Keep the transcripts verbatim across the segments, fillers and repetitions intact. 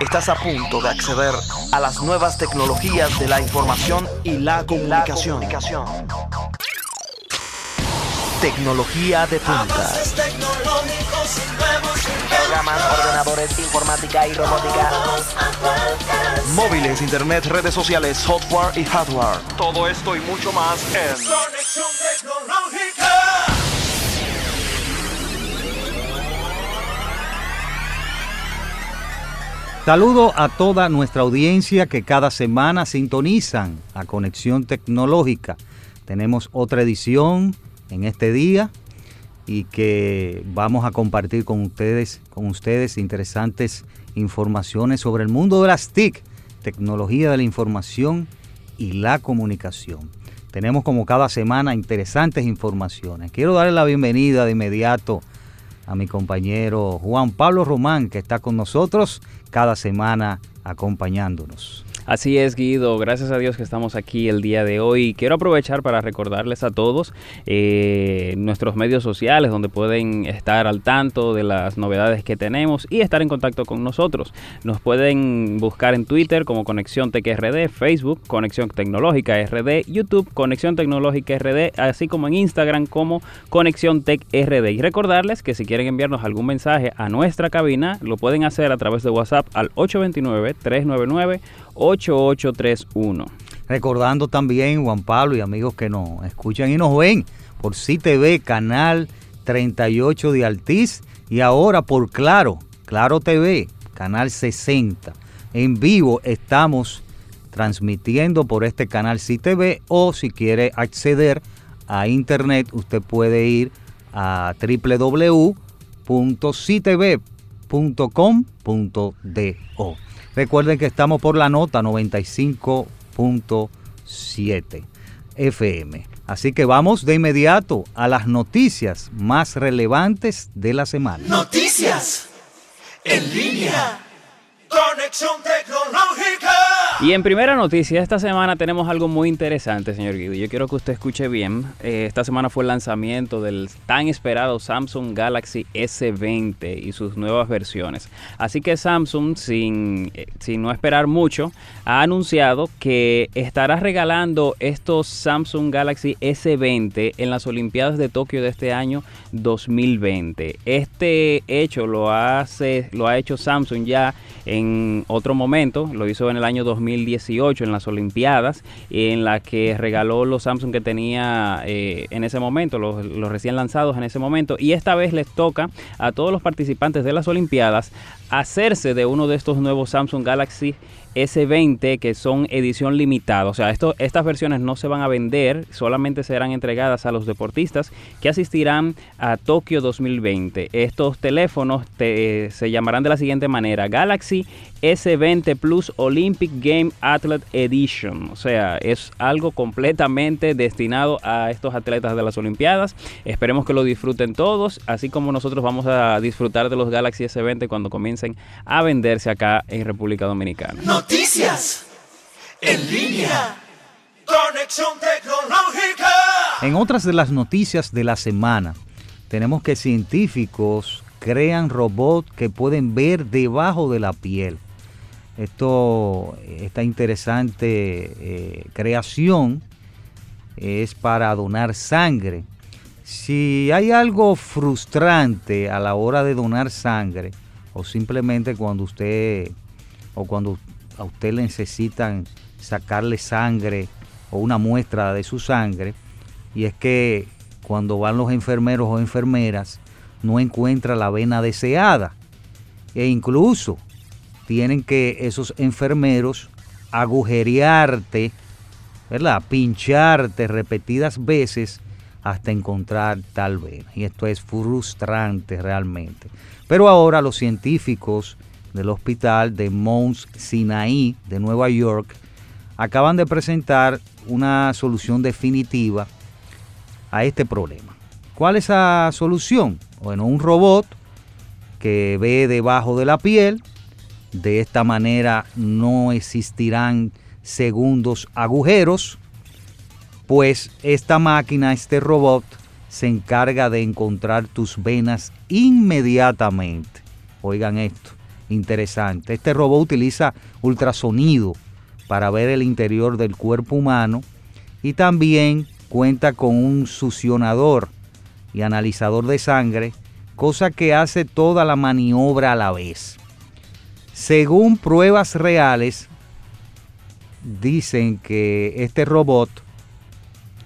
Estás a punto de acceder a las nuevas tecnologías de la información y la comunicación. Tecnología de punta. Programas, ordenadores, informática y robótica. Móviles, internet, redes sociales, software y hardware. Todo esto y mucho más en Conexión Tecnológica. Saludo a toda nuestra audiencia que cada semana sintonizan a Conexión Tecnológica. Tenemos otra edición en este día y que vamos a compartir con ustedes, con ustedes interesantes informaciones sobre el mundo de las T I C, tecnología de la información y la comunicación. Tenemos como cada semana interesantes informaciones. Quiero darle la bienvenida de inmediato a mi compañero Juan Pablo Román, que está con nosotros cada semana acompañándonos. Así es, Guido, gracias a Dios que estamos aquí el día de hoy. Quiero aprovechar para recordarles a todos eh, nuestros medios sociales, donde pueden estar al tanto de las novedades que tenemos y estar en contacto con nosotros. Nos pueden buscar en Twitter como Conexión Tech R D, Facebook, Conexión Tecnológica R D, YouTube, Conexión Tecnológica R D, así como en Instagram como Conexión Tech R D. Y recordarles que si quieren enviarnos algún mensaje a nuestra cabina, lo pueden hacer a través de WhatsApp al ocho dos nueve, tres nueve nueve, ocho ocho tres uno. Recordando también, Juan Pablo y amigos que nos escuchan y nos ven por C T V, canal treinta y ocho de Altiz, y ahora por Claro, Claro T V, canal sesenta. En vivo estamos transmitiendo por este canal C T V, o si quiere acceder a internet, usted puede ir a doble u doble u doble u punto c t v punto com punto d o. Recuerden que estamos por la nota noventa y cinco punto siete F M. Así que vamos de inmediato a las noticias más relevantes de la semana. Noticias en línea. Conexión Tecnológica. Y en primera noticia, esta semana tenemos algo muy interesante, señor Guido. Yo quiero que usted escuche bien. Eh, esta semana fue el lanzamiento del tan esperado Samsung Galaxy S veinte y sus nuevas versiones. Así que Samsung, sin, eh, sin no esperar mucho, ha anunciado que estará regalando estos Samsung Galaxy S veinte en las Olimpiadas de Tokio de este año dos mil veinte. Este hecho lo, hace, lo ha hecho Samsung ya en En otro momento, lo hizo en el año dos mil dieciocho en las Olimpiadas, en la que regaló los Samsung que tenía eh, en ese momento, los, los recién lanzados en ese momento. Y esta vez les toca a todos los participantes de las Olimpiadas hacerse de uno de estos nuevos Samsung Galaxy S veinte, que son edición limitada. O sea, esto, estas versiones no se van a vender, solamente serán entregadas a los deportistas que asistirán a Tokio dos mil veinte. Estos teléfonos te, se llamarán de la siguiente manera: Galaxy S veinte Plus Olympic Game Athlete Edition. O sea, es algo completamente destinado a estos atletas de las Olimpiadas. Esperemos que lo disfruten todos, así como nosotros vamos a disfrutar de los Galaxy S veinte cuando comiencen a venderse acá en República Dominicana. Noticias en línea. Conexión Tecnológica. En otras de las noticias de la semana, tenemos que científicos crean robots que pueden ver debajo de la piel. Esto, esta interesante eh, creación es para donar sangre. Si hay algo frustrante a la hora de donar sangre, o simplemente cuando usted o cuando a usted le necesitan sacarle sangre o una muestra de su sangre, y es que cuando van los enfermeros o enfermeras no encuentra la vena deseada, e incluso tienen que esos enfermeros agujerearte, ¿verdad?, pincharte repetidas veces hasta encontrar tal vena, y esto es frustrante realmente. Pero ahora los científicos del hospital de Mount Sinai de Nueva York acaban de presentar una solución definitiva a este problema. ¿Cuál es la solución? Bueno, un robot que ve debajo de la piel. De esta manera no existirán segundos agujeros, pues esta máquina, este robot, se encarga de encontrar tus venas inmediatamente. Oigan esto. interesante. Este robot utiliza ultrasonido para ver el interior del cuerpo humano y también cuenta con un succionador y analizador de sangre, cosa que hace toda la maniobra a la vez. Según pruebas reales, dicen que este robot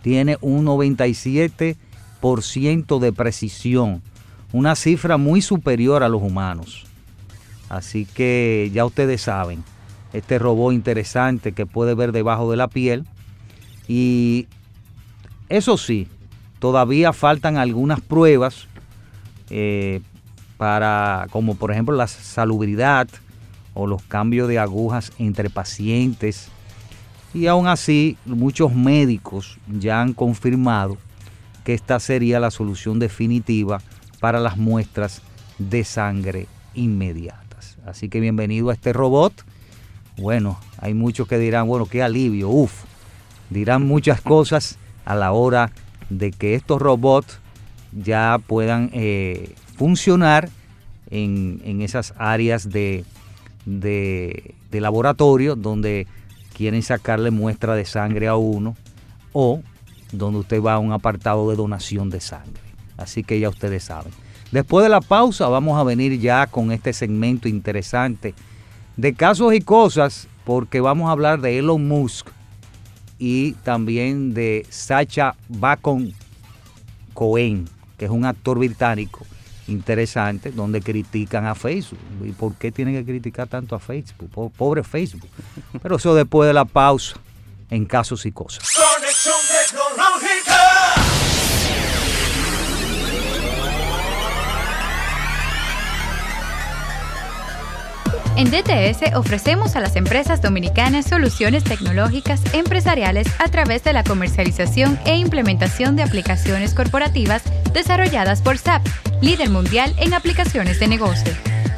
tiene un noventa y siete por ciento de precisión, una cifra muy superior a los humanos. Así que ya ustedes saben, este robot interesante que puede ver debajo de la piel. Y eso sí, todavía faltan algunas pruebas eh, para, como por ejemplo la salubridad o los cambios de agujas entre pacientes. Y aún así, muchos médicos ya han confirmado que esta sería la solución definitiva para las muestras de sangre inmediatas. Así que bienvenido a este robot. Bueno, hay muchos que dirán, bueno, qué alivio, uff. Dirán muchas cosas a la hora de que estos robots ya puedan eh, funcionar en, en esas áreas de, de, de laboratorio donde quieren sacarle muestra de sangre a uno o donde usted va a un apartado de donación de sangre. Así que ya ustedes saben. Después de la pausa vamos a venir ya con este segmento interesante de casos y cosas, porque vamos a hablar de Elon Musk y también de Sacha Baron Cohen, que es un actor británico interesante, donde critican a Facebook. ¿Y por qué tienen que criticar tanto a Facebook? Pobre Facebook. Pero eso después de la pausa en Casos y Cosas. Conexión Tecnológica. En D T S ofrecemos a las empresas dominicanas soluciones tecnológicas empresariales a través de la comercialización e implementación de aplicaciones corporativas desarrolladas por S A P, líder mundial en aplicaciones de negocio.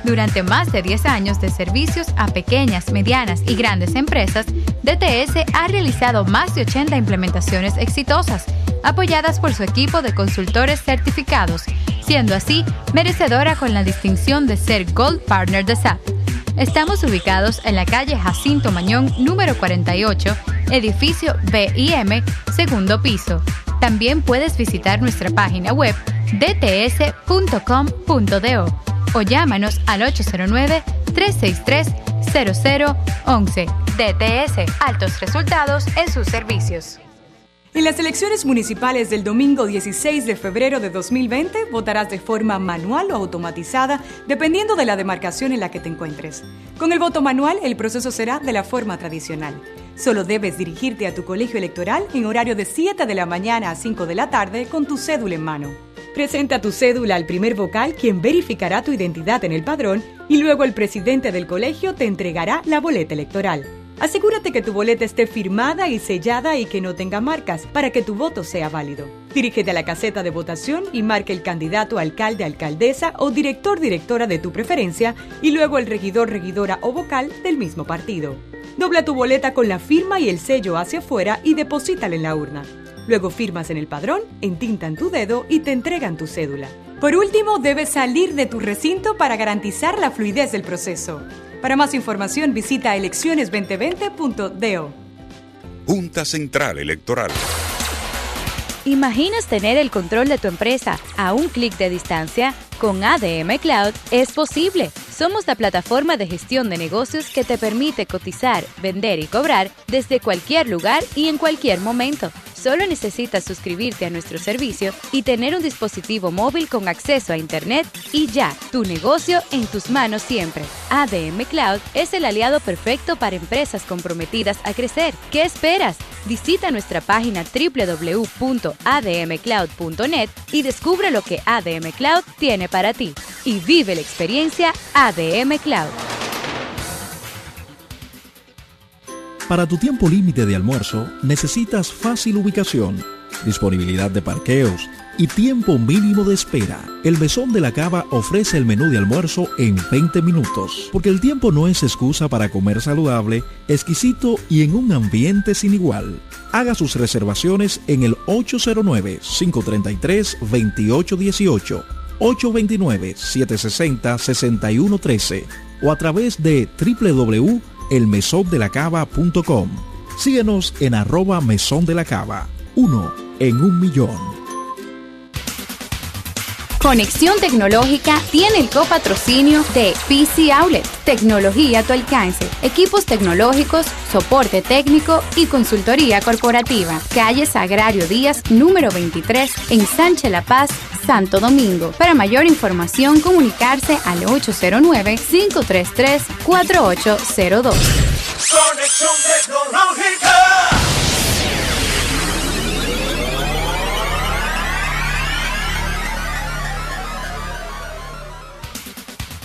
Durante más de diez años de servicios a pequeñas, medianas y grandes empresas, D T S ha realizado más de ochenta implementaciones exitosas, apoyadas por su equipo de consultores certificados, siendo así merecedora con la distinción de ser Gold Partner de S A P. Estamos ubicados en la calle Jacinto Mañón, número cuarenta y ocho, edificio B I M, segundo piso. También puedes visitar nuestra página web d t s punto com punto d o o llámanos al ocho cero nueve, tres seis tres, cero cero uno uno. D T S, altos resultados en sus servicios. En las elecciones municipales del domingo dieciséis de febrero de dos mil veinte, votarás de forma manual o automatizada, dependiendo de la demarcación en la que te encuentres. Con el voto manual, el proceso será de la forma tradicional. Solo debes dirigirte a tu colegio electoral en horario de siete de la mañana a cinco de la tarde con tu cédula en mano. Presenta tu cédula al primer vocal, quien verificará tu identidad en el padrón, y luego el presidente del colegio te entregará la boleta electoral. Asegúrate que tu boleta esté firmada y sellada y que no tenga marcas para que tu voto sea válido. Dirígete a la caseta de votación y marca el candidato, alcalde, alcaldesa o director, directora de tu preferencia y luego el regidor, regidora o vocal del mismo partido. Dobla tu boleta con la firma y el sello hacia afuera y deposítala en la urna. Luego firmas en el padrón, entintan tu dedo y te entregan tu cédula. Por último, debes salir de tu recinto para garantizar la fluidez del proceso. Para más información, visita elecciones dos mil veinte punto d o. Junta Central Electoral. ¿Imaginas tener el control de tu empresa a un clic de distancia? Con A D M Cloud es posible. Somos la plataforma de gestión de negocios que te permite cotizar, vender y cobrar desde cualquier lugar y en cualquier momento. Solo necesitas suscribirte a nuestro servicio y tener un dispositivo móvil con acceso a Internet y ya, tu negocio en tus manos siempre. A D M Cloud es el aliado perfecto para empresas comprometidas a crecer. ¿Qué esperas? Visita nuestra página doble u doble u doble u punto a d m cloud punto net y descubre lo que A D M Cloud tiene para ti. Y vive la experiencia A D M Cloud. Para tu tiempo límite de almuerzo, necesitas fácil ubicación, disponibilidad de parqueos y tiempo mínimo de espera. El Mesón de la Cava ofrece el menú de almuerzo en veinte minutos, porque el tiempo no es excusa para comer saludable, exquisito y en un ambiente sin igual. Haga sus reservaciones en el ocho cero nueve, cinco tres tres, dos ocho uno ocho, ocho dos nueve, siete seis cero, seis uno uno tres. o a través de doble u doble u doble u punto el mesón de la cava punto com. Síguenos en arroba Mesón de la Cava. Uno en un millón. Conexión Tecnológica tiene el copatrocinio de P C Outlet, tecnología a tu alcance, equipos tecnológicos, soporte técnico y consultoría corporativa. Calle Sagrario Díaz, número veintitrés, en Sánchez La Paz, Santo Domingo. Para mayor información, comunicarse al ocho cero nueve, cinco tres tres, cuatro ocho cero dos. Conexión Tecnológica.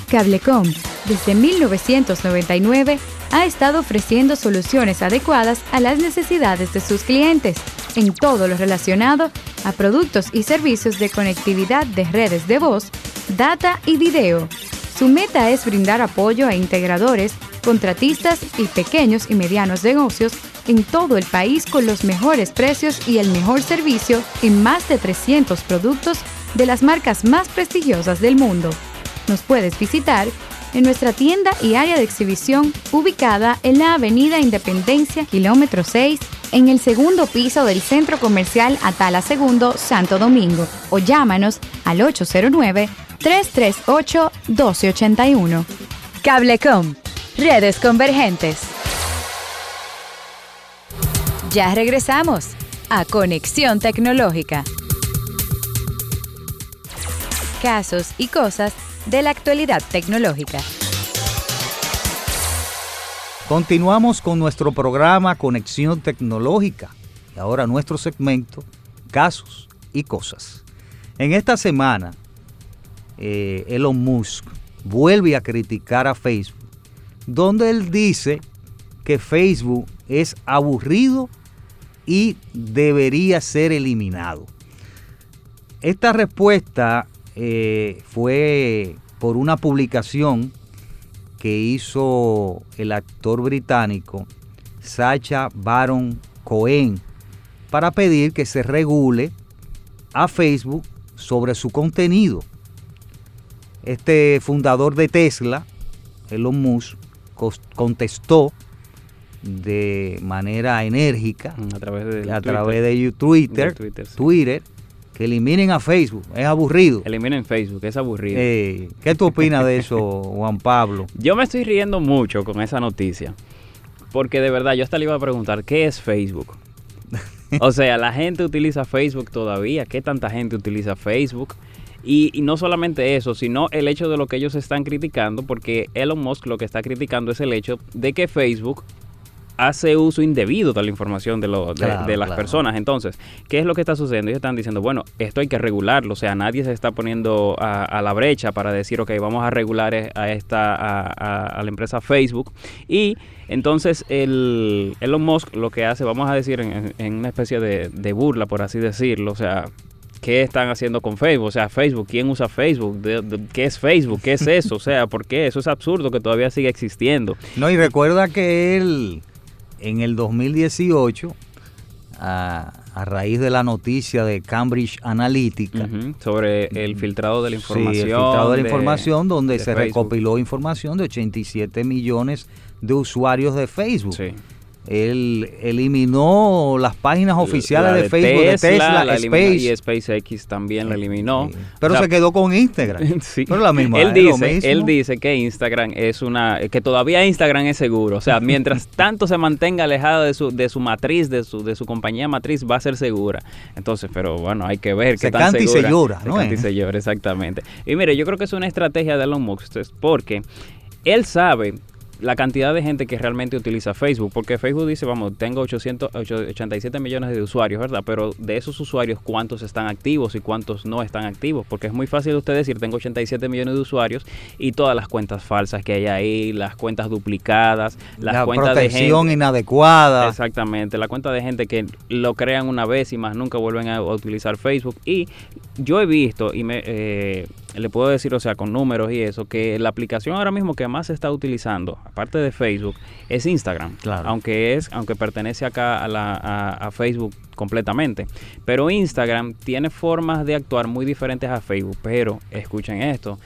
Cablecom, desde mil novecientos noventa y nueve, ha estado ofreciendo soluciones adecuadas a las necesidades de sus clientes en todo lo relacionado a productos y servicios de conectividad de redes de voz, data y video. Su meta es brindar apoyo a integradores, contratistas y pequeños y medianos negocios en todo el país con los mejores precios y el mejor servicio en más de trescientos productos de las marcas más prestigiosas del mundo. Nos puedes visitar en nuestra tienda y área de exhibición ubicada en la Avenida Independencia, kilómetro seis, en el segundo piso del Centro Comercial Atala Segundo, Santo Domingo, o llámanos al ocho cero nueve, tres tres ocho, uno dos ocho uno. Cablecom, redes convergentes. Ya regresamos a Conexión Tecnológica. Casos y cosas de la actualidad tecnológica. Continuamos con nuestro programa Conexión Tecnológica y ahora nuestro segmento Casos y Cosas. En esta semana, eh, Elon Musk vuelve a criticar a Facebook, donde él dice que Facebook es aburrido y debería ser eliminado. Esta respuesta Eh, fue por una publicación que hizo el actor británico Sacha Baron Cohen para pedir que se regule a Facebook sobre su contenido. Este fundador de Tesla, Elon Musk, contestó de manera enérgica a través de, a través de Twitter, de Twitter, sí. Twitter que eliminen a Facebook, es aburrido. Eliminen Facebook, es aburrido. Eh, ¿Qué tú opinas de eso, Juan Pablo? Yo me estoy riendo mucho con esa noticia, porque de verdad yo hasta le iba a preguntar, ¿qué es Facebook? O sea, la gente utiliza Facebook todavía, ¿qué tanta gente utiliza Facebook? Y, y no solamente eso, sino el hecho de lo que ellos están criticando, porque Elon Musk lo que está criticando es el hecho de que Facebook hace uso indebido de la información de, lo, de, claro, de las claro. personas. Entonces, ¿qué es lo que está sucediendo? Ellos están diciendo, bueno, esto hay que regularlo. O sea, nadie se está poniendo a, a la brecha para decir, ok, vamos a regular a esta a, a, a la empresa Facebook. Y entonces el Elon Musk lo que hace, vamos a decir, en, en una especie de, de burla, por así decirlo, o sea, ¿qué están haciendo con Facebook? O sea, Facebook, ¿quién usa Facebook? ¿De, de, ¿Qué es Facebook? ¿Qué es eso? O sea, ¿por qué? Eso es absurdo que todavía sigue existiendo. No, y recuerda que él... En el dos mil dieciocho, a, a raíz de la noticia de Cambridge Analytica. Uh-huh. Sobre el filtrado de la información. Sí, el filtrado de la información, de, donde de se Facebook. recopiló información de ochenta y siete millones de usuarios de Facebook. Sí. Él eliminó las páginas oficiales la de, de Facebook, Tesla, de Tesla, la Space. Y SpaceX también la eliminó. Sí. Pero o sea, se quedó con Instagram. Sí. Pero la misma. Él dice, él dice que Instagram es una, que todavía Instagram es seguro. O sea, mientras tanto se mantenga alejado de su, de su matriz, de su, de su compañía matriz, va a ser segura. Entonces, pero bueno, hay que ver qué tan segura. Se canta y se llora, ¿no? Se canta y se llora, exactamente. Y mire, yo creo que es una estrategia de Elon Musk, porque él sabe la cantidad de gente que realmente utiliza Facebook, porque Facebook dice, vamos, tengo ochocientos ochenta y siete millones de usuarios, ¿verdad? Pero de esos usuarios, ¿cuántos están activos y cuántos no están activos? Porque es muy fácil usted decir, tengo ochenta y siete millones de usuarios y todas las cuentas falsas que hay ahí, las cuentas duplicadas, las la cuentas de gente... La protección inadecuada. Exactamente, la cuenta de gente que lo crean una vez y más nunca vuelven a utilizar Facebook. Y yo he visto y me... Eh, le puedo decir, o sea, con números y eso, que la aplicación ahora mismo que más se está utilizando, aparte de Facebook, es Instagram. Claro. Aunque es, aunque pertenece acá a, la, a, a Facebook completamente. Pero Instagram tiene formas de actuar muy diferentes a Facebook. Pero, escuchen esto,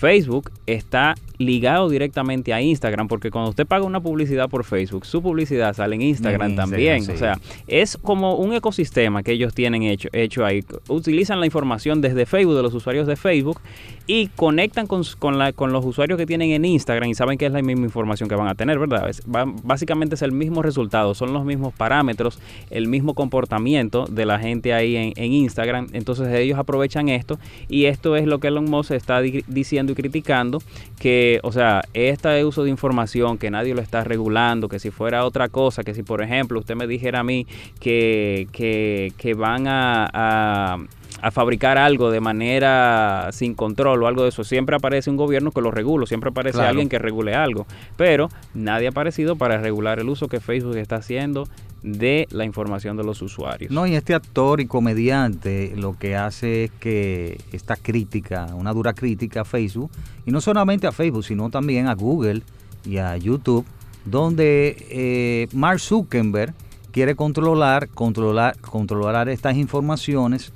Facebook está ligado directamente a Instagram, porque cuando usted paga una publicidad por Facebook, su publicidad sale en Instagram, en Instagram también. Sí. O sea, es como un ecosistema que ellos tienen hecho, hecho ahí. Utilizan la información desde Facebook, de los usuarios de Facebook, y conectan con, con, la, con los usuarios que tienen en Instagram y saben que es la misma información que van a tener, ¿verdad? Es, va, básicamente es el mismo resultado, son los mismos parámetros, el mismo comportamiento de la gente ahí en, en Instagram. Entonces ellos aprovechan esto, y esto es lo que Elon Musk está di- diciendo y criticando, que o sea, este uso de información que nadie lo está regulando, que si fuera otra cosa, que si por ejemplo usted me dijera a mí que, que, que van a, a, a fabricar algo de manera sin control o algo de eso, siempre aparece un gobierno que lo regula, siempre aparece claro. alguien que regule algo, pero nadie ha aparecido para regular el uso que Facebook está haciendo de la información de los usuarios. No, y este actor y comediante lo que hace es que esta crítica, una dura crítica a Facebook, y no solamente a Facebook, sino también a Google y a YouTube, donde eh, Mark Zuckerberg quiere controlar, controlar, controlar estas informaciones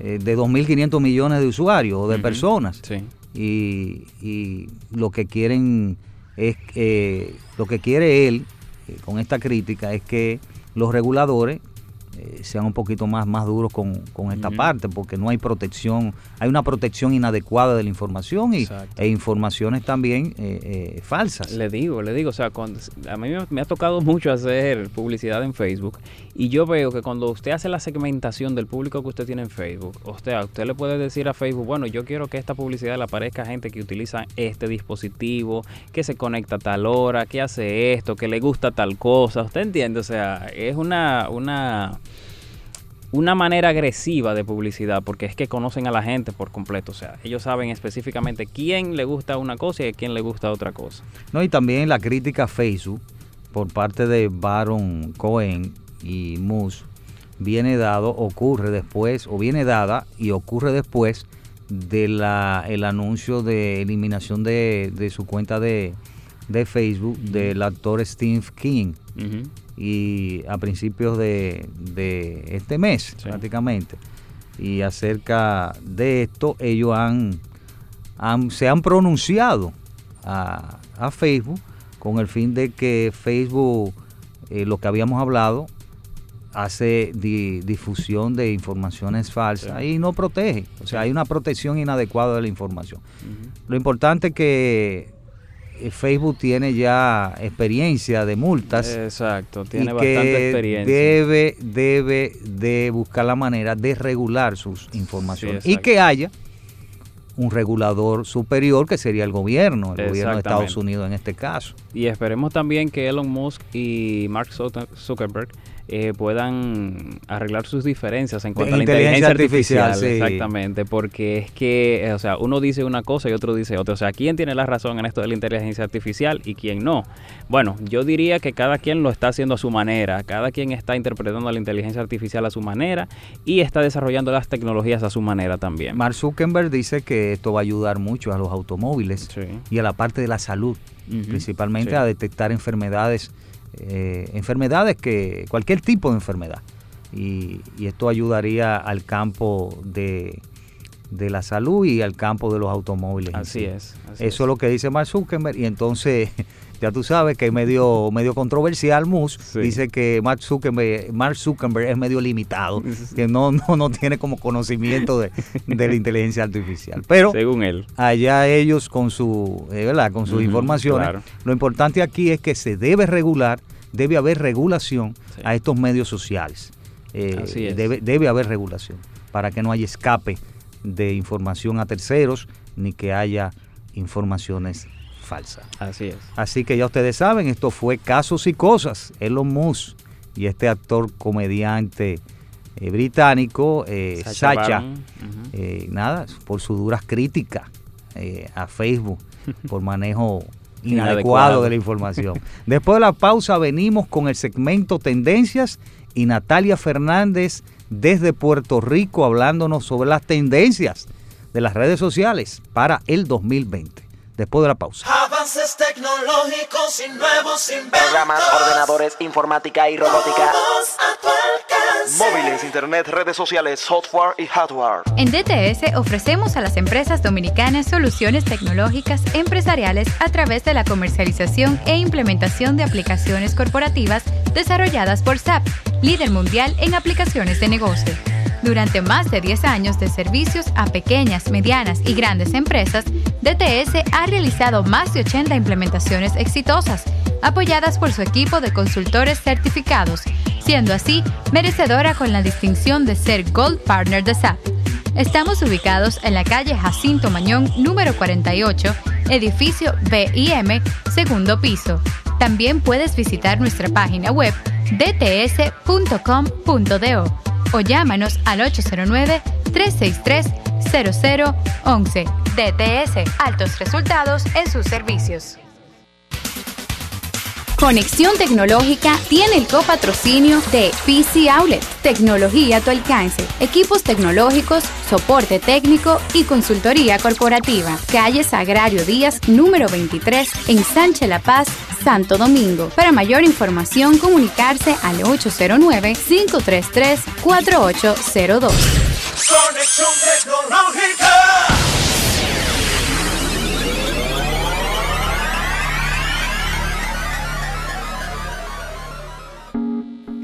eh, de dos mil quinientos millones de usuarios o de uh-huh. personas. Sí. Y, y lo que quieren es eh, lo que quiere él eh, con esta crítica es que los reguladores eh, sean un poquito más, más duros con, con esta uh-huh. parte, porque no hay protección, hay una protección inadecuada de la información y, e informaciones también eh, eh, falsas. Le digo, le digo, o sea, cuando, a mí me, me ha tocado mucho hacer publicidad en Facebook, y yo veo que cuando usted hace la segmentación del público que usted tiene en Facebook, o sea, usted le puede decir a Facebook, bueno, yo quiero que esta publicidad le aparezca a gente que utiliza este dispositivo, que se conecta a tal hora, que hace esto, que le gusta tal cosa, ¿usted entiende? O sea, es una... una una manera agresiva de publicidad, porque es que conocen a la gente por completo, o sea, ellos saben específicamente quién le gusta una cosa y a quién le gusta otra cosa. No, y también la crítica a Facebook por parte de Baron Cohen y Musk viene dado, ocurre después, o viene dada y ocurre después de la el anuncio de eliminación de, de su cuenta de, de Facebook del actor Stephen King. Uh-huh. Y a principios de, de este mes, sí. prácticamente. Y acerca de esto, ellos han, han se han pronunciado a, a Facebook con el fin de que Facebook, eh, lo que habíamos hablado, hace di, difusión de informaciones falsas sí. y no protege. O sea, sí. hay una protección inadecuada de la información. Uh-huh. Lo importante es que Facebook tiene ya experiencia de multas. Exacto, tiene bastante experiencia. Debe, debe de buscar la manera de regular sus informaciones. Sí, y que haya un regulador superior, que sería el gobierno, el gobierno de Estados Unidos en este caso. Y esperemos también que Elon Musk y Mark Zuckerberg Eh, puedan arreglar sus diferencias en cuanto a la inteligencia artificial, artificial sí. exactamente, porque es que, o sea, uno dice una cosa y otro dice otra, o sea, ¿quién tiene la razón en esto de la inteligencia artificial y quién no? Bueno, yo diría que cada quien lo está haciendo a su manera, cada quien está interpretando la inteligencia artificial a su manera y está desarrollando las tecnologías a su manera también. Mark Zuckerberg dice que esto va a ayudar mucho a los automóviles sí. y a la parte de la salud, uh-huh. principalmente sí. a detectar enfermedades Eh, enfermedades que cualquier tipo de enfermedad y, y esto ayudaría al campo de, de la salud y al campo de los automóviles. Así es. Así Eso es. es lo que dice Mark Zuckerberg, y entonces ya tú sabes que es medio, medio controversial. Musk sí. dice que Mark Zuckerberg, Mark Zuckerberg es medio limitado, que no, no, no tiene como conocimiento de, de la inteligencia artificial, pero según él, allá ellos con su eh, ¿verdad? con sus uh-huh, informaciones, claro. Lo importante aquí es que se debe regular, debe haber regulación sí. a estos medios sociales, eh, Así es. debe, debe haber regulación para que no haya escape de información a terceros ni que haya informaciones falsa. Así es. Así que ya ustedes saben, esto fue Casos y Cosas. Elon Musk y este actor comediante eh, británico, eh, Sacha, Sacha uh-huh. eh, nada, por sus duras críticas eh, a Facebook, por manejo inadecuado, inadecuado de la información. Después de la pausa venimos con el segmento Tendencias y Natalia Fernández desde Puerto Rico hablándonos sobre las tendencias de las redes sociales para el dos mil veinte. Después de la pausa. Avances tecnológicos y nuevos inventos. Programas, ordenadores, informática y robótica. Todos a tu alcance. Móviles, internet, redes sociales, software y hardware. En D T S ofrecemos a las empresas dominicanas soluciones tecnológicas empresariales a través de la comercialización e implementación de aplicaciones corporativas desarrolladas por S A P, líder mundial en aplicaciones de negocio. Durante más de diez años de servicios a pequeñas, medianas y grandes empresas, D T S ha realizado más de ochenta implementaciones exitosas, apoyadas por su equipo de consultores certificados, siendo así merecedora con la distinción de ser Gold Partner de S A P. Estamos ubicados en la calle Jacinto Mañón, número cuarenta y ocho, edificio B I M, segundo piso. También puedes visitar nuestra página web d t s punto com punto d o. o llámanos al ocho cero nueve, tres seis tres, cero cero uno uno. D T S, altos resultados en sus servicios. Conexión Tecnológica tiene el copatrocinio de P C Outlet, tecnología a tu alcance, equipos tecnológicos, soporte técnico y consultoría corporativa. Calle Sagrario Díaz, número veintitrés, en Sánchez La Paz, Santo Domingo. Para mayor información, comunicarse al ocho cero nueve, cinco tres tres, cuatro ocho cero dos. Conexión Tecnológica.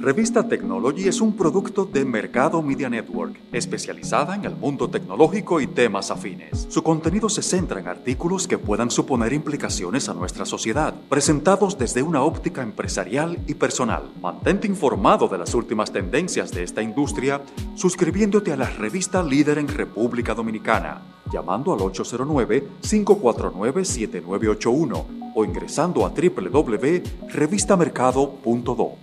Revista Technology es un producto de Mercado Media Network, especializada en el mundo tecnológico y temas afines. Su contenido se centra en artículos que puedan suponer implicaciones a nuestra sociedad, presentados desde una óptica empresarial y personal. Mantente informado de las últimas tendencias de esta industria suscribiéndote a la revista líder en República Dominicana, llamando al ocho cero nueve, cinco cuatro nueve, siete nueve ocho uno o ingresando a doble u doble u doble u punto revistamercado punto do.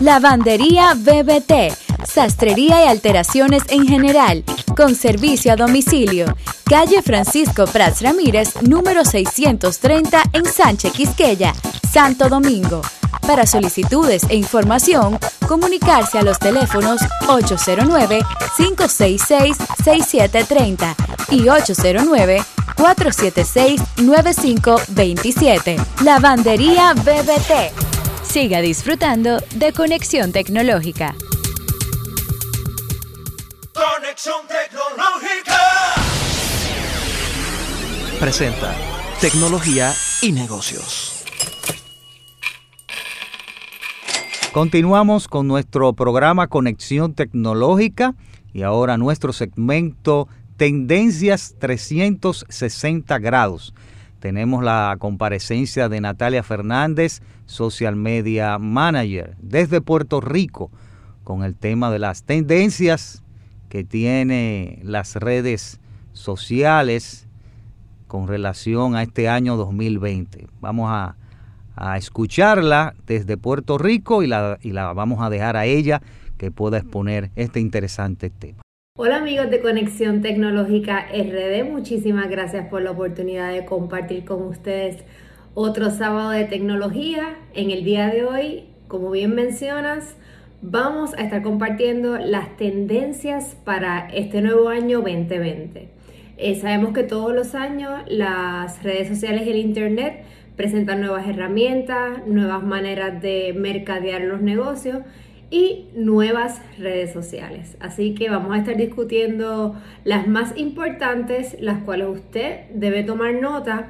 Lavandería B B T, sastrería y alteraciones en general, con servicio a domicilio. Calle Francisco Prats Ramírez, número seiscientos treinta, en Sánchez Quisqueya, Santo Domingo. Para solicitudes e información, comunicarse a los teléfonos ocho cero nueve, cinco seis seis, seis siete tres cero y ocho cero nueve, cuatro siete seis, nueve cinco dos siete. Lavandería B B T. Siga disfrutando de Conexión Tecnológica. Conexión Tecnológica presenta Tecnología y Negocios. Continuamos con nuestro programa Conexión Tecnológica y ahora nuestro segmento Tendencias trescientos sesenta grados. Tenemos la comparecencia de Natalia Fernández, Social Media Manager, desde Puerto Rico, con el tema de las tendencias que tiene las redes sociales con relación a este año dos mil veinte. Vamos a, a escucharla desde Puerto Rico y la, y la vamos a dejar a ella que pueda exponer este interesante tema. Hola amigos de Conexión Tecnológica R D, muchísimas gracias por la oportunidad de compartir con ustedes otro sábado de tecnología. En el día de hoy, como bien mencionas, vamos a estar compartiendo las tendencias para este nuevo año veinte veinte. Eh, sabemos que todos los años las redes sociales y el internet presentan nuevas herramientas, nuevas maneras de mercadear los negocios y nuevas redes sociales. Así que vamos a estar discutiendo las más importantes, las cuales usted debe tomar nota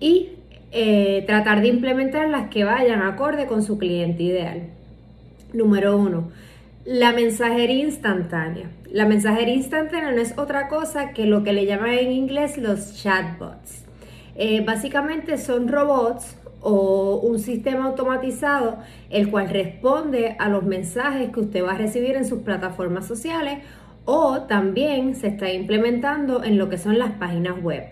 y eh, tratar de implementar las que vayan acorde con su cliente ideal. Número uno, la mensajería instantánea. La mensajería instantánea no es otra cosa que lo que le llaman en inglés los chatbots. Eh, básicamente son robots o un sistema automatizado el cual responde a los mensajes que usted va a recibir en sus plataformas sociales, o también se está implementando en lo que son las páginas web.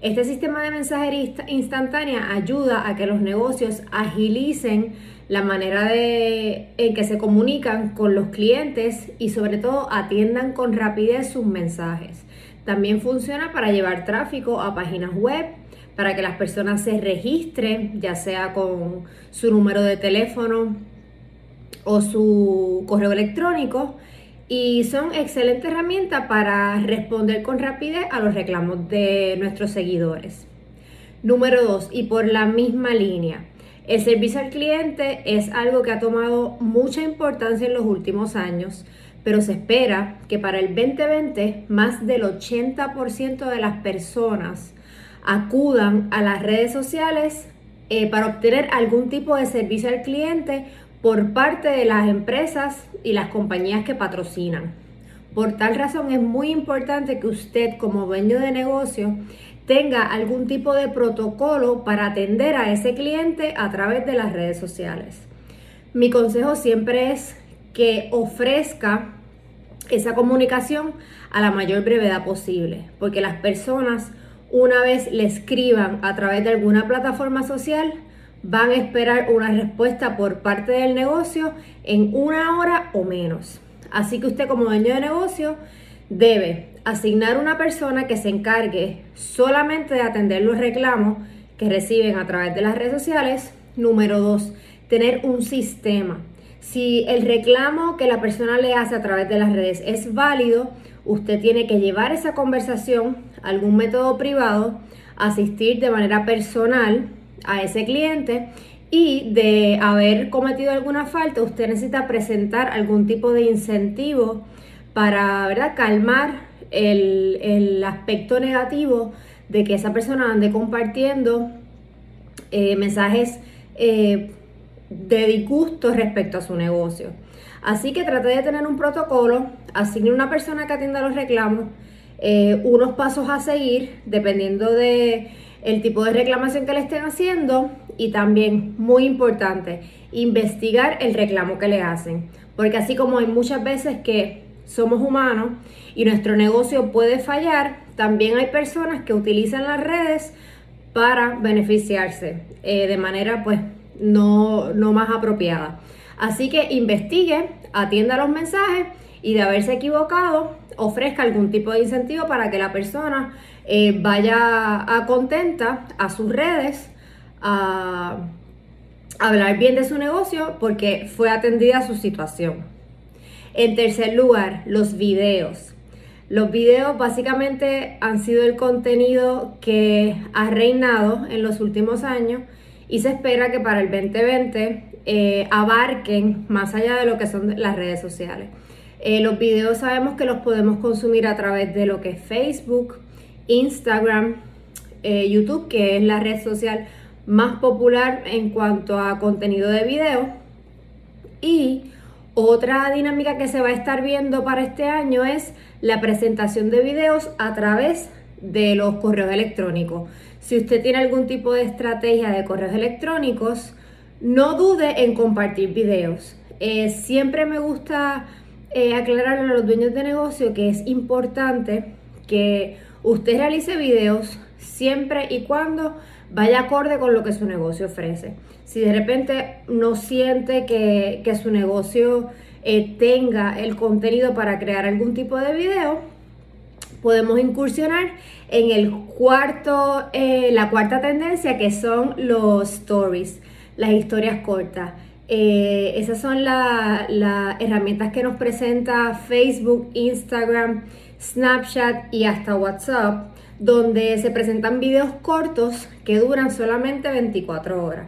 Este sistema de mensajería instantánea ayuda a que los negocios agilicen la manera de, en que se comunican con los clientes y sobre todo atiendan con rapidez sus mensajes. También funciona para llevar tráfico a páginas web, para que las personas se registren, ya sea con su número de teléfono o su correo electrónico, y son excelente herramienta para responder con rapidez a los reclamos de nuestros seguidores. Número dos, y por la misma línea, El servicio al cliente es algo que ha tomado mucha importancia en los últimos años, pero se espera que para el veinte veinte más del ochenta por ciento de las personas acudan a las redes sociales eh, para obtener algún tipo de servicio al cliente por parte de las empresas y las compañías que patrocinan. Por tal razón es muy importante que usted, como dueño de negocio, tenga algún tipo de protocolo para atender a ese cliente a través de las redes sociales. Mi consejo siempre es que ofrezca esa comunicación a la mayor brevedad posible, porque las personas, una vez le escriban a través de alguna plataforma social, van a esperar una respuesta por parte del negocio en una hora o menos. Así que usted, como dueño de negocio, debe asignar una persona que se encargue solamente de atender los reclamos que reciben a través de las redes sociales. Número dos, tener un sistema. Si el reclamo que la persona le hace a través de las redes es válido, usted tiene que llevar esa conversación a algún método privado, asistir de manera personal a ese cliente, y de haber cometido alguna falta, usted necesita presentar algún tipo de incentivo para, ¿verdad?, calmar el, el aspecto negativo de que esa persona ande compartiendo eh, mensajes eh, de disgusto respecto a su negocio. Así que trate de tener un protocolo, asigne una persona que atienda los reclamos, eh, unos pasos a seguir dependiendo de el tipo de reclamación que le estén haciendo, y también, muy importante, investigar el reclamo que le hacen, porque así como hay muchas veces que somos humanos y nuestro negocio puede fallar, también hay personas que utilizan las redes para beneficiarse eh, de manera pues no, no más apropiada. Así que investigue, atienda los mensajes y, de haberse equivocado, ofrezca algún tipo de incentivo para que la persona eh, vaya a contenta a sus redes a hablar bien de su negocio porque fue atendida su situación. En tercer lugar, los videos. Los videos básicamente han sido el contenido que ha reinado en los últimos años, y se espera que para el veinte veinte eh, abarquen más allá de lo que son las redes sociales. Eh, los videos sabemos que los podemos consumir a través de lo que es Facebook, Instagram, eh, YouTube, que es la red social más popular en cuanto a contenido de video. Y otra dinámica que se va a estar viendo para este año es la presentación de videos a través de los correos electrónicos. Si usted tiene algún tipo de estrategia de correos electrónicos, no dude en compartir videos. Eh, siempre me gusta Eh, aclararle a los dueños de negocio que es importante que usted realice videos siempre y cuando vaya acorde con lo que su negocio ofrece. Si de repente no siente que, que su negocio eh, tenga el contenido para crear algún tipo de video, podemos incursionar en el cuarto, eh, la cuarta tendencia, que son los stories, las historias cortas. Eh, esas son las la herramientas que nos presenta Facebook, Instagram, Snapchat y hasta WhatsApp, donde se presentan videos cortos que duran solamente veinticuatro horas.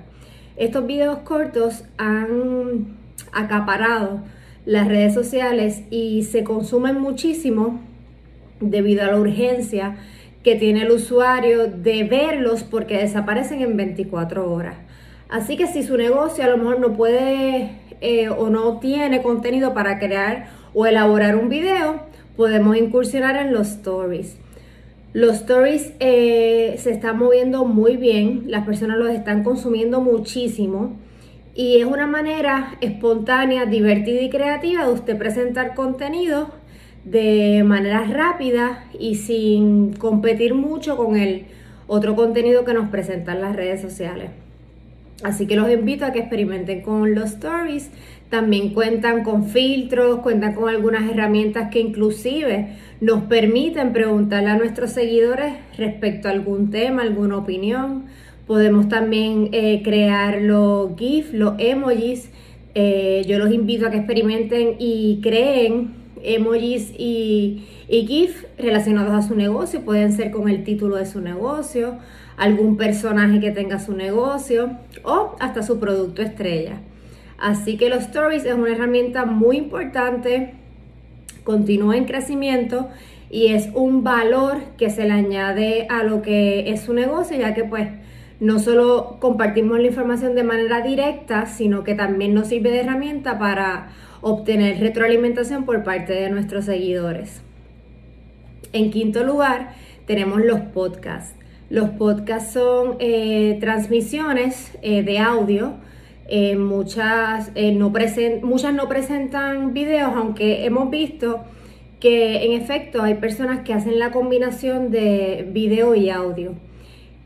Estos videos cortos han acaparado las redes sociales y se consumen muchísimo debido a la urgencia que tiene el usuario de verlos, porque desaparecen en veinticuatro horas. Así que si su negocio a lo mejor no puede eh, o no tiene contenido para crear o elaborar un video, podemos incursionar en los stories. Los stories eh, se están moviendo muy bien, las personas los están consumiendo muchísimo, y es una manera espontánea, divertida y creativa de usted presentar contenido de manera rápida y sin competir mucho con el otro contenido que nos presentan las redes sociales. Así que los invito a que experimenten con los stories. También cuentan con filtros, cuentan con algunas herramientas que inclusive nos permiten preguntarle a nuestros seguidores respecto a algún tema, alguna opinión. Podemos también eh, crear los GIFs, los emojis. Eh, yo los invito a que experimenten y creen emojis y, y GIFs relacionados a su negocio. Pueden ser con el título de su negocio, algún personaje que tenga su negocio o hasta su producto estrella. Así que los stories es una herramienta muy importante, continúa en crecimiento y es un valor que se le añade a lo que es su negocio, ya que pues no solo compartimos la información de manera directa, sino que también nos sirve de herramienta para obtener retroalimentación por parte de nuestros seguidores. En quinto lugar, tenemos los podcasts. Los podcasts son eh, transmisiones eh, de audio. Eh, muchas, eh, no present, muchas no presentan videos, aunque hemos visto que en efecto hay personas que hacen la combinación de video y audio.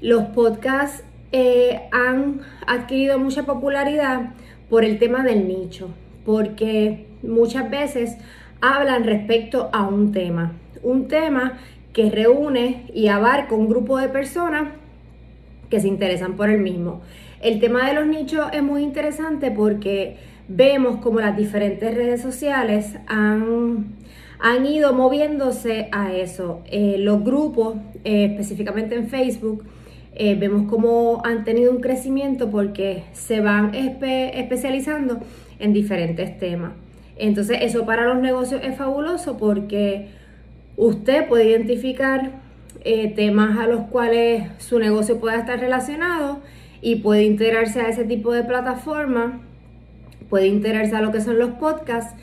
Los podcasts eh, han adquirido mucha popularidad por el tema del nicho, porque muchas veces hablan respecto a un tema, un tema que reúne y abarca un grupo de personas que se interesan por el mismo. El tema de los nichos es muy interesante porque vemos como las diferentes redes sociales han, han ido moviéndose a eso. Eh, los grupos, eh, específicamente en Facebook, eh, vemos cómo han tenido un crecimiento porque se van espe- especializando en diferentes temas. Entonces eso para los negocios es fabuloso porque usted puede identificar eh, temas a los cuales su negocio pueda estar relacionado y puede integrarse a ese tipo de plataforma, puede integrarse a lo que son los podcasts,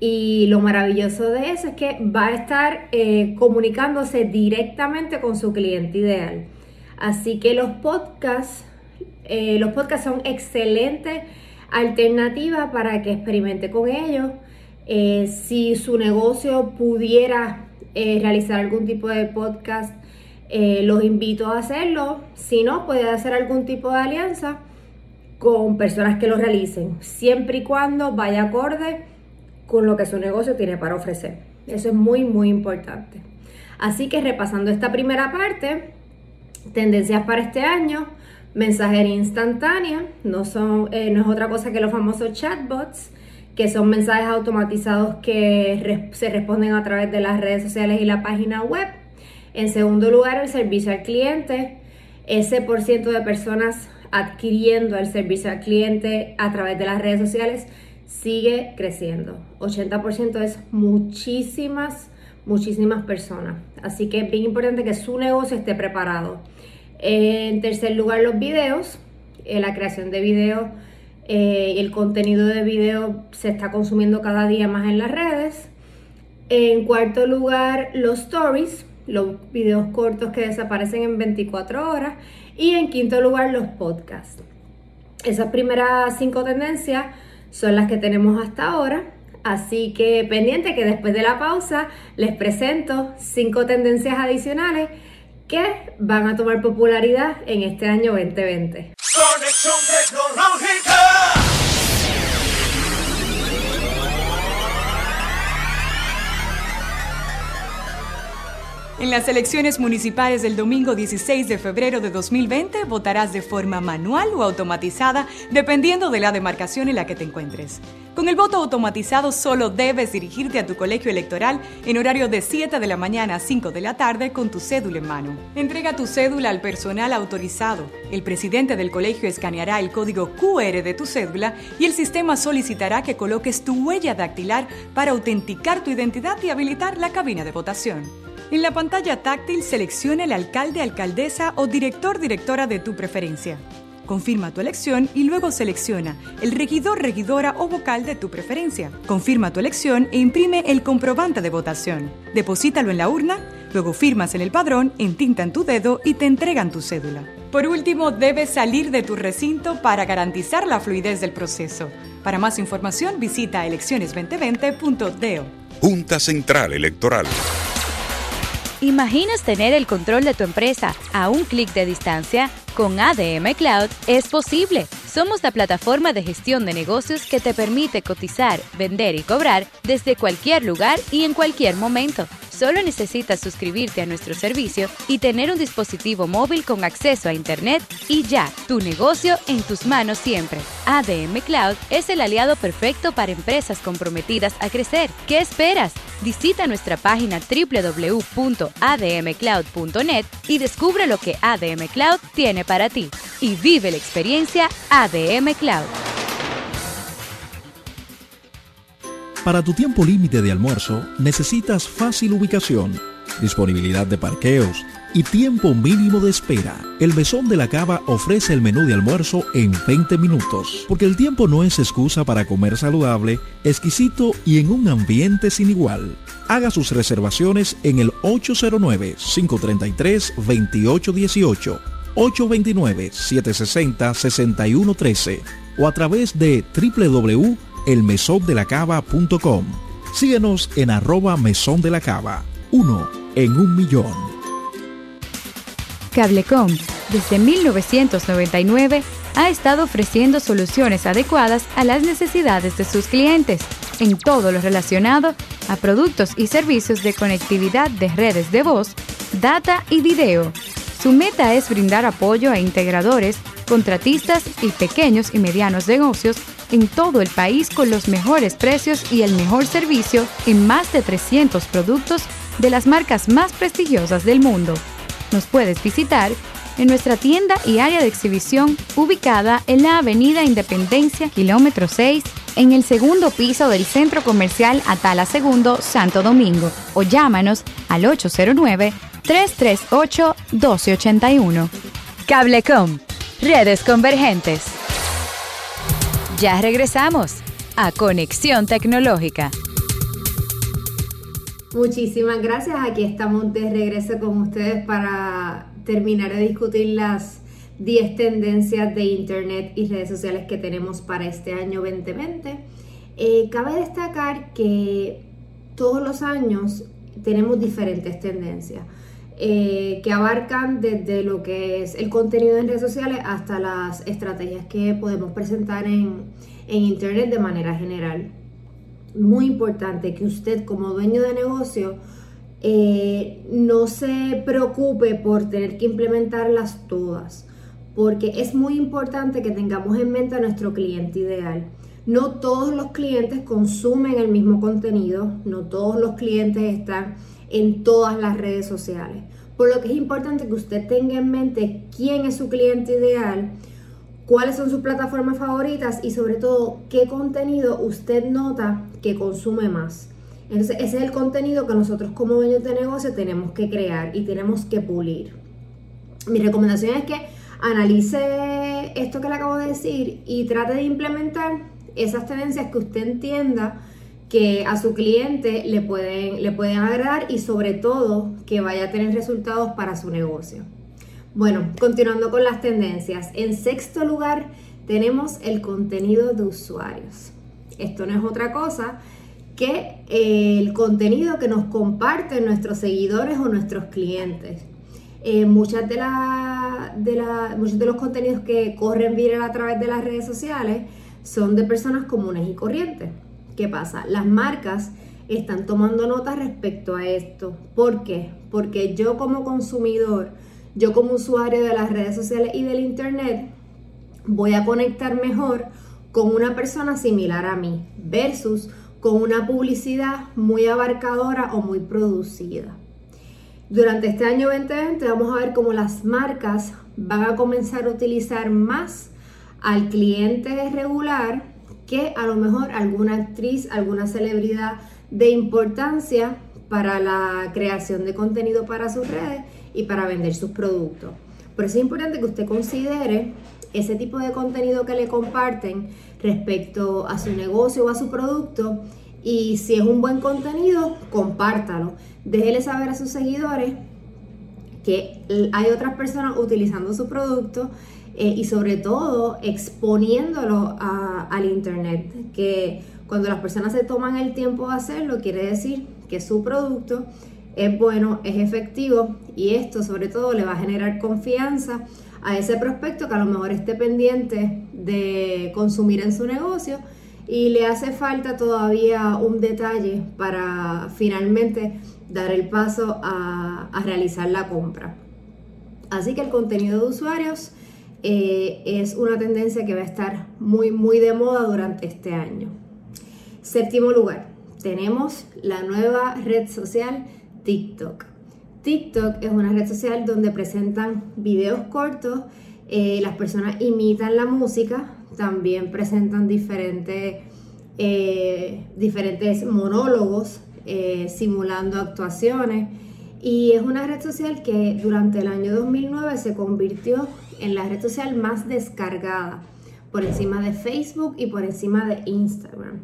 y lo maravilloso de eso es que va a estar eh, comunicándose directamente con su cliente ideal. Así que los podcasts, eh, los podcasts son excelentes alternativas para que experimente con ellos. Eh, si su negocio pudiera eh, realizar algún tipo de podcast, Eh, los invito a hacerlo. Si no, puede hacer algún tipo de alianza con personas que lo realicen, siempre y cuando vaya acorde con lo que su negocio tiene para ofrecer. Eso es muy muy importante. Así que repasando esta primera parte, tendencias para este año: mensajería instantánea, no, son, eh, no es otra cosa que los famosos chatbots, que son mensajes automatizados que re- se responden a través de las redes sociales y la página web. En segundo lugar, el servicio al cliente, ese por ciento de personas adquiriendo el servicio al cliente a través de las redes sociales sigue creciendo. ochenta por ciento es muchísimas, muchísimas personas. Así que es bien importante que su negocio esté preparado. En tercer lugar, los videos. La creación de videos y el contenido de video se está consumiendo cada día más en las redes. En cuarto lugar, los stories, los videos cortos que desaparecen en veinticuatro horas, y en quinto lugar, los podcasts. Esas primeras cinco tendencias son las que tenemos hasta ahora, así que pendiente que después de la pausa les presento cinco tendencias adicionales que van a tomar popularidad en este año veinte veinte. Conexión Tecnológica. En las elecciones municipales del domingo dieciséis de febrero de dos mil veinte votarás de forma manual o automatizada dependiendo de la demarcación en la que te encuentres. Con el voto automatizado solo debes dirigirte a tu colegio electoral en horario de siete de la mañana a cinco de la tarde con tu cédula en mano. Entrega tu cédula al personal autorizado. El presidente del colegio escaneará el código cu erre de tu cédula y el sistema solicitará que coloques tu huella dactilar para autenticar tu identidad y habilitar la cabina de votación. En la pantalla táctil selecciona el alcalde, alcaldesa o director, directora de tu preferencia. Confirma tu elección y luego selecciona el regidor, regidora o vocal de tu preferencia. Confirma tu elección e imprime el comprobante de votación. Deposítalo en la urna, luego firmas en el padrón, entintan tu dedo y te entregan tu cédula. Por último, debes salir de tu recinto para garantizar la fluidez del proceso. Para más información, visita elecciones veinte veinte punto do. Junta Central Electoral. ¿Imaginas tener el control de tu empresa a un clic de distancia? Con A D M Cloud es posible. Somos la plataforma de gestión de negocios que te permite cotizar, vender y cobrar desde cualquier lugar y en cualquier momento. Solo necesitas suscribirte a nuestro servicio y tener un dispositivo móvil con acceso a Internet y ya, tu negocio en tus manos siempre. A D M Cloud es el aliado perfecto para empresas comprometidas a crecer. ¿Qué esperas? Visita nuestra página doble u doble u doble u punto a d m cloud punto net y descubre lo que A D M Cloud tiene para ti. Y vive la experiencia A D M Cloud. Para tu tiempo límite de almuerzo, necesitas fácil ubicación, disponibilidad de parqueos y tiempo mínimo de espera. El Mesón de la Cava ofrece el menú de almuerzo en veinte minutos, porque el tiempo no es excusa para comer saludable, exquisito y en un ambiente sin igual. Haga sus reservaciones en el ocho cero nueve, cinco tres tres, dos ocho uno ocho, ocho dos nueve, siete seis cero, seis uno uno tres o a través de doble u doble u doble u punto el mesón de la cava punto com. Síguenos en arroba Mesón de la Cava. Uno en un millón. Cablecom, desde mil novecientos noventa y nueve, ha estado ofreciendo soluciones adecuadas a las necesidades de sus clientes en todo lo relacionado a productos y servicios de conectividad de redes de voz, data y video. Su meta es brindar apoyo a integradores, contratistas y pequeños y medianos negocios en todo el país con los mejores precios y el mejor servicio en más de trescientos productos de las marcas más prestigiosas del mundo. Nos puedes visitar en nuestra tienda y área de exhibición ubicada en la Avenida Independencia, kilómetro seis, en el segundo piso del Centro Comercial Atala Segundo, Santo Domingo, o llámanos al ocho cero nueve, tres tres ocho, uno dos ocho uno. Cablecom, redes convergentes. Ya regresamos a Conexión Tecnológica. Muchísimas gracias. Aquí estamos de regreso con ustedes para terminar de discutir las diez tendencias de Internet y redes sociales que tenemos para este año veinte veinte. Eh, cabe destacar que todos los años tenemos diferentes tendencias eh, que abarcan desde lo que es el contenido en redes sociales hasta las estrategias que podemos presentar en, en Internet de manera general. Muy importante que usted como dueño de negocio eh, no se preocupe por tener que implementarlas todas, porque es muy importante que tengamos en mente a nuestro cliente ideal. No todos los clientes consumen el mismo contenido, no todos los clientes están en todas las redes sociales, por lo que es importante que usted tenga en mente quién es su cliente ideal, cuáles son sus plataformas favoritas y sobre todo qué contenido usted nota que consume más. Entonces ese es el contenido que nosotros como dueños de negocio tenemos que crear y tenemos que pulir. Mi recomendación es que analice esto que le acabo de decir y trate de implementar esas tendencias que usted entienda que a su cliente le pueden, le pueden agradar y sobre todo que vaya a tener resultados para su negocio. Bueno, continuando con las tendencias, en sexto lugar tenemos el contenido de usuarios. Esto no es otra cosa que el contenido que nos comparten nuestros seguidores o nuestros clientes. Eh, muchas de la, de la, muchos de los contenidos que corren viral a través de las redes sociales son de personas comunes y corrientes. ¿Qué pasa? Las marcas están tomando nota respecto a esto. ¿Por qué? Porque yo como consumidor, yo como usuario de las redes sociales y del internet, voy a conectar mejor con una persona similar a mí versus con una publicidad muy abarcadora o muy producida. Durante este año veinte veinte vamos a ver cómo las marcas van a comenzar a utilizar más al cliente regular que a lo mejor alguna actriz, alguna celebridad de importancia para la creación de contenido para sus redes y para vender sus productos. Por eso es importante que usted considere ese tipo de contenido que le comparten respecto a su negocio o a su producto y si es un buen contenido, compártalo. Déjele saber a sus seguidores que hay otras personas utilizando su producto Eh, y sobre todo exponiéndolo a, al internet, que cuando las personas se toman el tiempo de hacerlo quiere decir que su producto es bueno, es efectivo y esto sobre todo le va a generar confianza a ese prospecto que a lo mejor esté pendiente de consumir en su negocio y le hace falta todavía un detalle para finalmente dar el paso a, a realizar la compra. Así que el contenido de usuarios eh, es una tendencia que va a estar muy, muy de moda durante este año. Séptimo lugar, tenemos la nueva red social TikTok. TikTok es una red social donde presentan videos cortos, eh, las personas imitan la música, también presentan diferentes, eh, diferentes monólogos eh, simulando actuaciones, y es una red social que durante el año dos mil nueve se convirtió en la red social más descargada, por encima de Facebook y por encima de Instagram.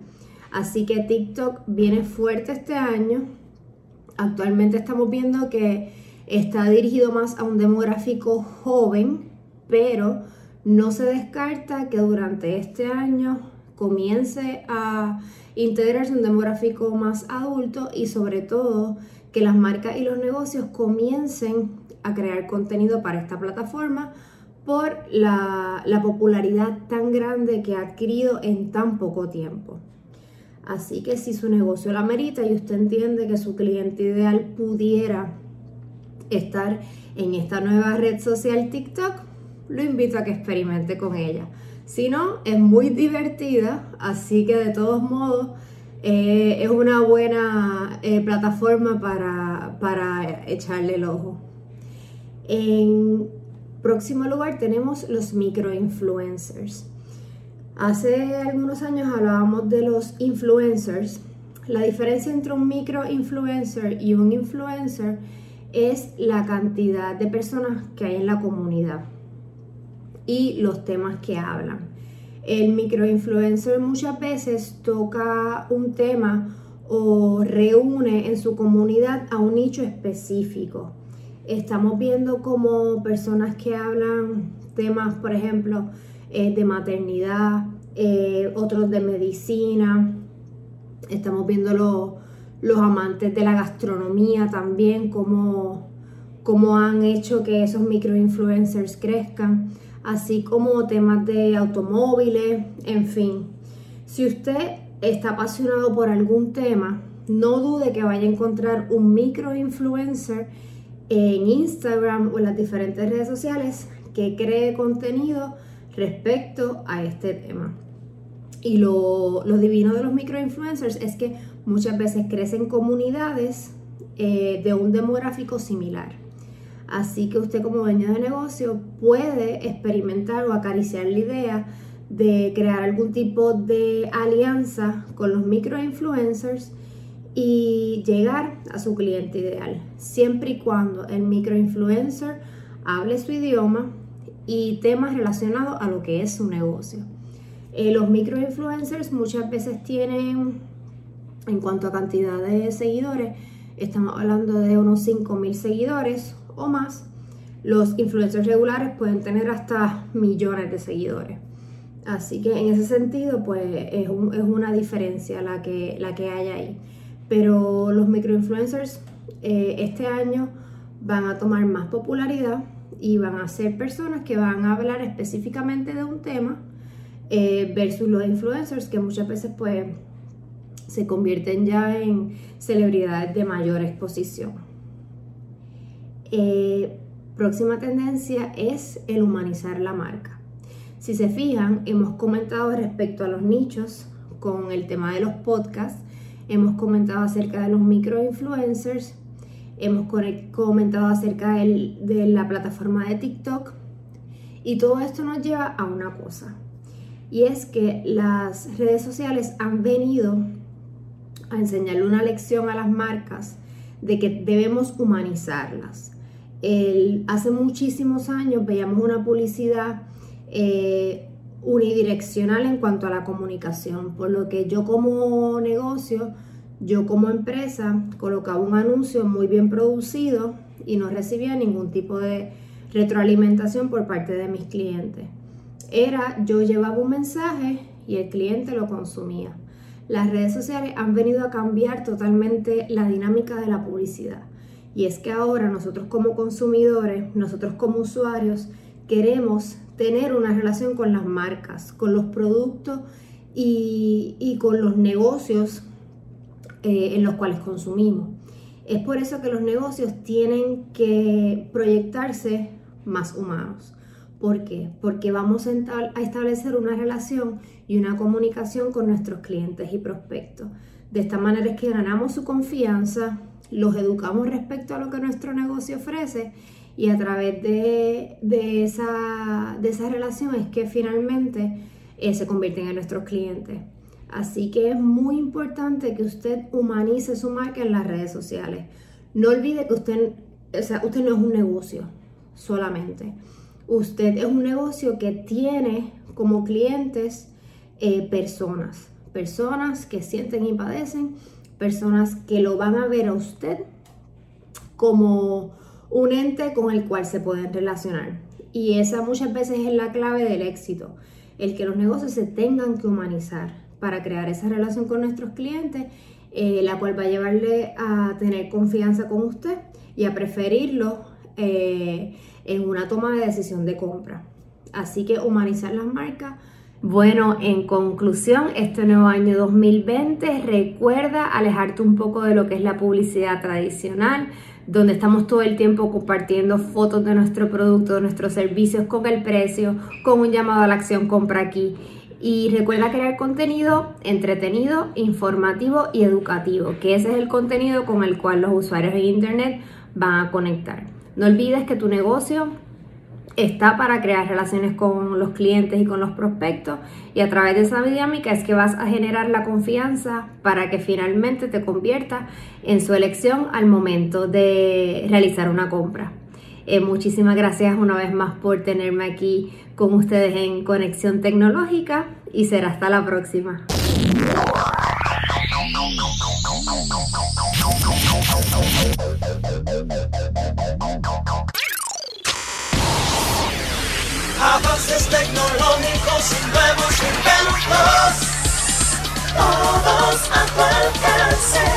Así que TikTok viene fuerte este año. Actualmente estamos viendo que está dirigido más a un demográfico joven, pero no se descarta que durante este año comience a integrarse un demográfico más adulto, y sobre todo que las marcas y los negocios comiencen a crear contenido para esta plataforma por la, la popularidad tan grande que ha adquirido en tan poco tiempo. Así que si su negocio la amerita y usted entiende que su cliente ideal pudiera estar en esta nueva red social TikTok, lo invito a que experimente con ella. Si no, es muy divertida, así que de todos modos eh, es una buena eh, plataforma para, para echarle el ojo. En próximo lugar tenemos los microinfluencers. Hace algunos años hablábamos de los influencers. La diferencia entre un microinfluencer y un influencer es la cantidad de personas que hay en la comunidad y los temas que hablan. El microinfluencer muchas veces toca un tema o reúne en su comunidad a un nicho específico. Estamos viendo como personas que hablan temas, por ejemplo, Eh, de maternidad, eh, otros de medicina. Estamos viendo lo, los amantes de la gastronomía también, cómo, cómo han hecho que esos microinfluencers crezcan, así como temas de automóviles, en fin. Si usted está apasionado por algún tema, no dude que vaya a encontrar un microinfluencer en Instagram o en las diferentes redes sociales que cree contenido respecto a este tema. Y lo, lo divino de los microinfluencers es que muchas veces crecen comunidades eh, de un demográfico similar. Así que usted, como dueño de negocio, puede experimentar o acariciar la idea de crear algún tipo de alianza con los microinfluencers y llegar a su cliente ideal, siempre y cuando el microinfluencer hable su idioma y temas relacionados a lo que es su negocio. Eh, los microinfluencers muchas veces tienen, en cuanto a cantidad de seguidores, estamos hablando de unos cinco mil seguidores o más. Los influencers regulares pueden tener hasta millones de seguidores. Así que en ese sentido, pues es, un, es una diferencia la que, la que hay ahí. Pero los microinfluencers eh, este año van a tomar más popularidad y van a ser personas que van a hablar específicamente de un tema eh, versus los influencers, que muchas veces pues se convierten ya en celebridades de mayor exposición. Eh, próxima tendencia es el humanizar la marca. Si se fijan, hemos comentado respecto a los nichos con el tema de los podcasts, hemos comentado acerca de los microinfluencers, hemos comentado acerca del, de la plataforma de TikTok, y todo esto nos lleva a una cosa, y es que las redes sociales han venido a enseñarle una lección a las marcas de que debemos humanizarlas. El, hace muchísimos años veíamos una publicidad eh, unidireccional en cuanto a la comunicación, por lo que yo como negocio Yo como empresa colocaba un anuncio muy bien producido y no recibía ningún tipo de retroalimentación por parte de mis clientes. Era, yo llevaba un mensaje y el cliente lo consumía. Las redes sociales han venido a cambiar totalmente la dinámica de la publicidad. Y es que ahora nosotros como consumidores, nosotros como usuarios, queremos tener una relación con las marcas, con los productos y, y con los negocios en los cuales consumimos. Es por eso que los negocios tienen que proyectarse más humanos. ¿Por qué? Porque vamos a establecer una relación y una comunicación con nuestros clientes y prospectos. De esta manera es que ganamos su confianza, los educamos respecto a lo que nuestro negocio ofrece y a través de, de, esa, de esa relación es que finalmente eh, se convierten en nuestros clientes. Así que es muy importante que usted humanice su marca en las redes sociales. No olvide que usted, o sea, usted no es un negocio solamente. Usted es un negocio que tiene como clientes eh, personas, personas que sienten y padecen, personas que lo van a ver a usted como un ente con el cual se pueden relacionar. Y esa muchas veces es la clave del éxito, el que los negocios se tengan que humanizar para crear esa relación con nuestros clientes, eh, la cual va a llevarle a tener confianza con usted y a preferirlo eh, en una toma de decisión de compra. Así que humanizar las marcas. Bueno, en conclusión, este nuevo año dos mil veinte, recuerda alejarte un poco de lo que es la publicidad tradicional, donde estamos todo el tiempo compartiendo fotos de nuestro producto, de nuestros servicios, con el precio, con un llamado a la acción, compra aquí. Y recuerda crear contenido entretenido, informativo y educativo, que ese es el contenido con el cual los usuarios de internet van a conectar. No olvides que tu negocio está para crear relaciones con los clientes y con los prospectos, y a través de esa dinámica es que vas a generar la confianza para que finalmente te conviertas en su elección al momento de realizar una compra. Eh, muchísimas gracias una vez más por tenerme aquí con ustedes en Conexión Tecnológica y será hasta la próxima. Avances tecnológicos y nuevos inventos, todos a tu alcance.